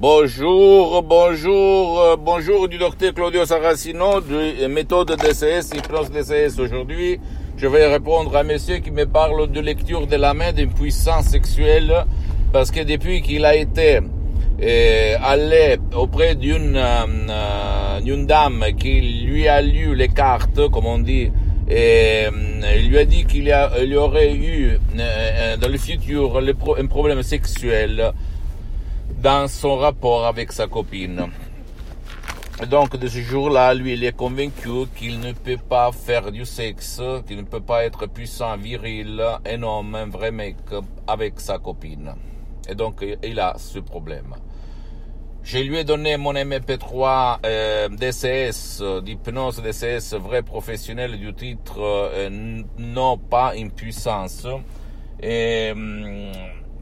Bonjour du docteur Claudio Saracino de Méthode DCS, hypnose DCS. Aujourd'hui, je vais répondre à monsieur qui me parle de lecture de la main d'une puissance sexuelle, parce que depuis qu'il a été allé auprès d'une dame qui lui a lu les cartes, comme on dit, et il lui a dit qu'il y aurait eu dans le futur un problème sexuel dans son rapport avec sa copine. Et donc, de ce jour-là, lui, il est convaincu qu'il ne peut pas faire du sexe, qu'il ne peut pas être puissant, viril, un homme, un vrai mec, avec sa copine. Et donc, il a ce problème. Je lui ai donné mon MP3 DCS, d'hypnose DCS, vrai professionnel, du titre Non pas une puissance. Et...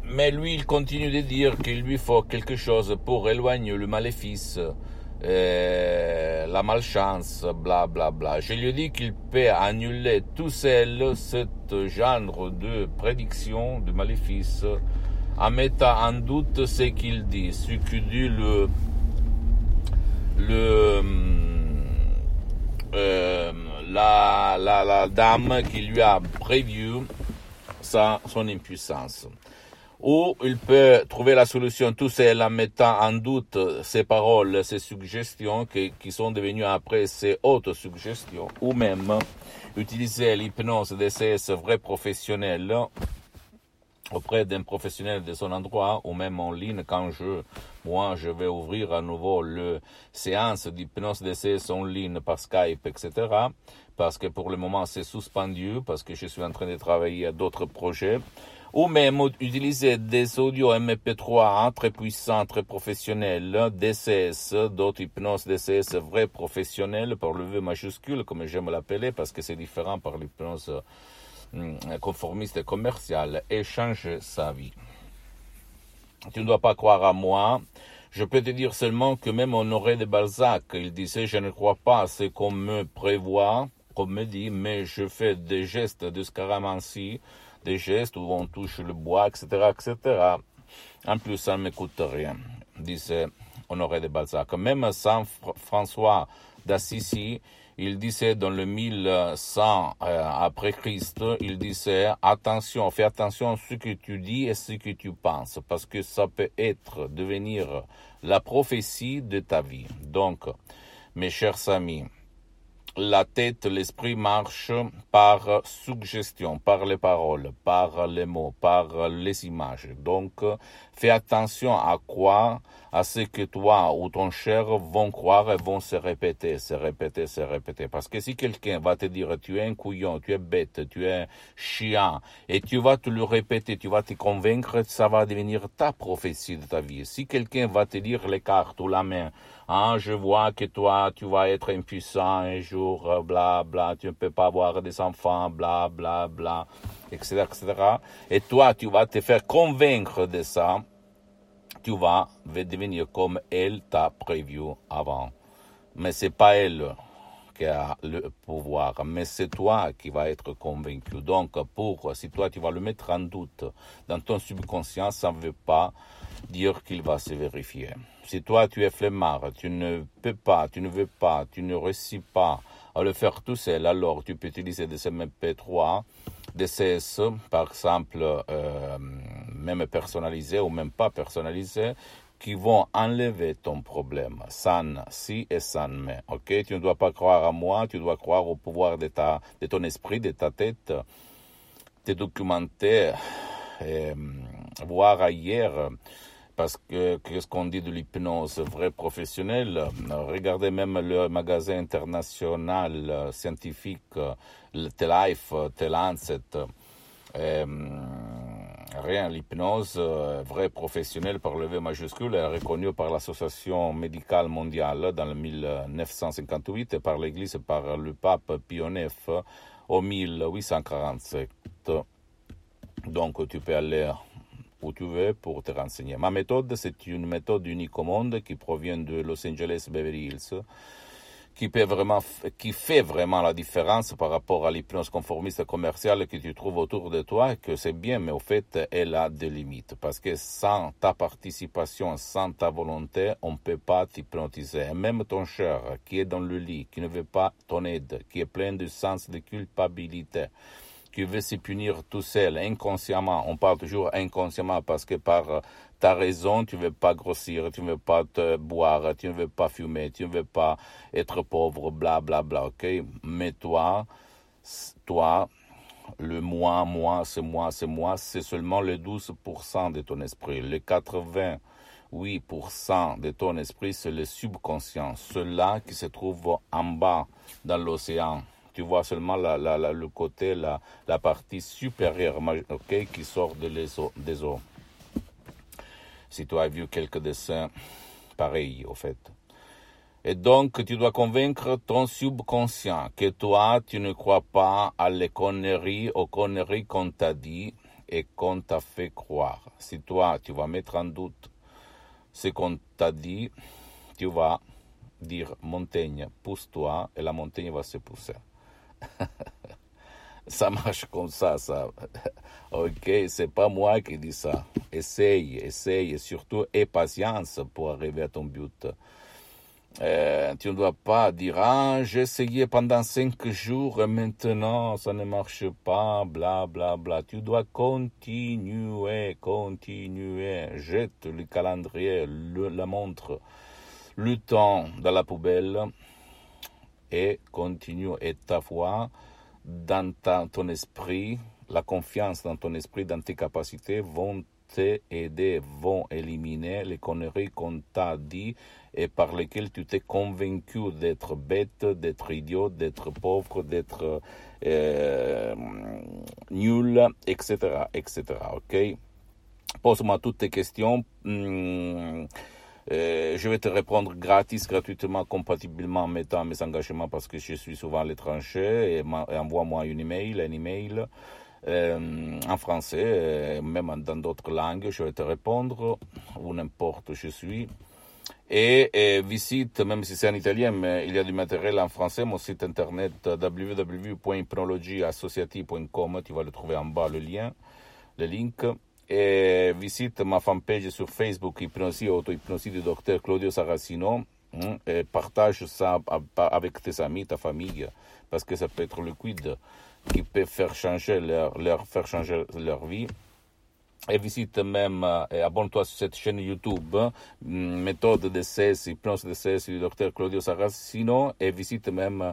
mais lui, il continue de dire qu'il lui faut quelque chose pour éloigner le maléfice, la malchance, bla bla bla. Je lui dis qu'il peut annuler tout seul ce genre de prédiction du maléfice en mettant en doute ce qu'il dit, ce que dit la dame qui lui a prévu son impuissance. Ou il peut trouver la solution tout seul en mettant en doute ses paroles, ses suggestions qui sont devenues après ses auto-suggestions, ou même utiliser l'hypnose DCS vrai professionnel auprès d'un professionnel de son endroit, ou même en ligne. Quand je vais ouvrir à nouveau le séance d'hypnose DCS en ligne par Skype, etc., parce que pour le moment c'est suspendu, parce que je suis en train de travailler à d'autres projets. Ou même utiliser des audios MP3 très puissants, très professionnels, DCS, d'autres hypnoses DCS vrais professionnels, par le V majuscule, comme j'aime l'appeler, parce que c'est différent par l'hypnose conformiste et commerciale, et changer sa vie. Tu ne dois pas croire à moi. Je peux te dire seulement que même Honoré de Balzac, il disait « Je ne crois pas à ce qu'on me prévoit, qu'on me dit, mais je fais des gestes de scaramancie, des gestes où on touche le bois, etc., etc. En plus, ça ne m'écoute rien », disait Honoré de Balzac. Même Saint François d'Assise, il disait dans le 1100 après Christ, il disait « Attention, fais attention à ce que tu dis et ce que tu penses, parce que ça peut être, devenir la prophétie de ta vie. » Donc, mes chers amis, la tête, l'esprit marche par suggestion, par les paroles, par les mots, par les images. Donc, fais attention à ce que toi ou ton cher vont croire et vont se répéter. Parce que si quelqu'un va te dire « tu es un couillon, tu es bête, tu es chiant » et tu vas te le répéter, tu vas te convaincre, ça va devenir ta prophétie de ta vie. Si quelqu'un va te dire les cartes ou la main, « je vois que toi, tu vas être impuissant un jour, bla bla, tu ne peux pas avoir des enfants, bla bla bla, etc., etc. » et toi, tu vas te faire convaincre de ça, tu vas devenir comme elle t'a prévu avant. Mais ce n'est pas elle qui a le pouvoir, mais c'est toi qui vas être convaincu. Donc, si toi, tu vas le mettre en doute dans ton subconscient, ça ne veut pas dire qu'il va se vérifier. Si toi, tu es flemmard, tu ne peux pas, tu ne veux pas, tu ne réussis pas à le faire tout seul, alors tu peux utiliser des MP3, des CS, par exemple, même personnalisés ou même pas personnalisés, qui vont enlever ton problème, sans si et sans mais. Okay? Tu ne dois pas croire à moi, tu dois croire au pouvoir de ton esprit, de ta tête, te documenter, voir ailleurs. Parce que, qu'est-ce qu'on dit de l'hypnose vrai professionnel? Regardez même le magasin international scientifique, The Life, The Lancet. Rien, l'hypnose vrai professionnel par le V majuscule est reconnue par l'Association médicale mondiale dans le 1958 et par l'Église, par le pape Pie IX au 1847. Donc, tu peux aller où tu veux pour te renseigner. Ma méthode, c'est une méthode unique au monde qui provient de Los Angeles, Beverly Hills, qui fait vraiment la différence par rapport à l'hypnose conformiste commerciale que tu trouves autour de toi, et que c'est bien, mais au fait, elle a des limites. Parce que sans ta participation, sans ta volonté, on ne peut pas t'hypnotiser. Et même ton cher qui est dans le lit, qui ne veut pas ton aide, qui est plein de sens de culpabilité, qui veut se punir tout seul, inconsciemment. On parle toujours inconsciemment parce que par ta raison, tu ne veux pas grossir, tu ne veux pas te boire, tu ne veux pas fumer, tu ne veux pas être pauvre, bla bla bla, ok? Mais toi, le moi, c'est moi, c'est seulement le 12% de ton esprit, le 88% de ton esprit, c'est le subconscient, ceux-là qui se trouvent en bas dans l'océan. Tu vois seulement le côté, la partie supérieure, okay, qui sort des eaux. Si tu as vu quelques dessins pareils, au fait. Et donc, tu dois convaincre ton subconscient que toi, tu ne crois pas à les conneries, aux conneries qu'on t'a dit et qu'on t'a fait croire. Si toi, tu vas mettre en doute ce qu'on t'a dit, tu vas dire « montagne, pousse-toi » et la montagne va se pousser. Ça marche comme ça. Ok, c'est pas moi qui dis ça. Essaye, et surtout, aie patience pour arriver à ton but. Tu ne dois pas dire « Ah, j'ai essayé pendant 5 jours et maintenant ça ne marche pas, bla bla bla ». Tu dois continuer. Jette le calendrier, la montre, le temps dans la poubelle. Et continue, et ta foi dans ton esprit, la confiance dans ton esprit, dans tes capacités vont t'aider, vont éliminer les conneries qu'on t'a dit et par lesquelles tu t'es convaincu d'être bête, d'être idiot, d'être pauvre, d'être nul, etc. Ok? Pose-moi toutes tes questions. Je vais te répondre gratuitement, compatiblement en mettant mes engagements parce que je suis souvent à l'étranger et envoie-moi un email en français, même dans d'autres langues, je vais te répondre, ou n'importe où je suis. Et visite, même si c'est en italien, mais il y a du matériel en français, mon site internet www.ipnologiassociati.com, tu vas le trouver en bas le link. E visite ma fanpage sur Facebook, Hypnosie, Auto-Hypnosie du docteur Claudio Saracino, et partage ça avec tes amis, ta famille, parce que ça peut être le quid qui peut faire changer leur vie. Et visite même, et abonne-toi sur cette chaîne YouTube, Méthode DCS, Hypnose DCS du docteur Claudio Saracino, et visite même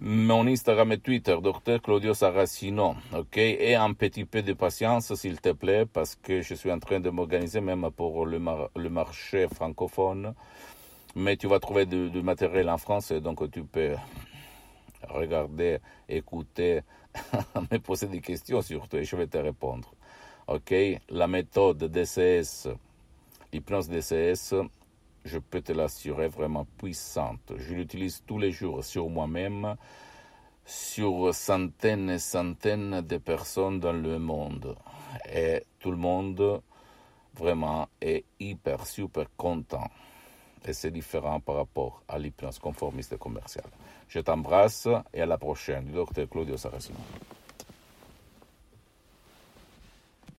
mon Instagram et Twitter, Dr Claudio Saracino, ok? Et un petit peu de patience, s'il te plaît, parce que je suis en train de m'organiser même pour le marché francophone. Mais tu vas trouver du matériel en France, donc tu peux regarder, écouter, me poser des questions surtout, et je vais te répondre. Ok? La méthode DCS, l'hypnose DCS, je peux te l'assurer, vraiment puissante. Je l'utilise tous les jours sur moi-même, sur centaines et centaines de personnes dans le monde. Et tout le monde, vraiment, est hyper, super content. Et c'est différent par rapport à l'hypnose conformiste commerciale. Je t'embrasse et à la prochaine. Du docteur Claudio Saracino.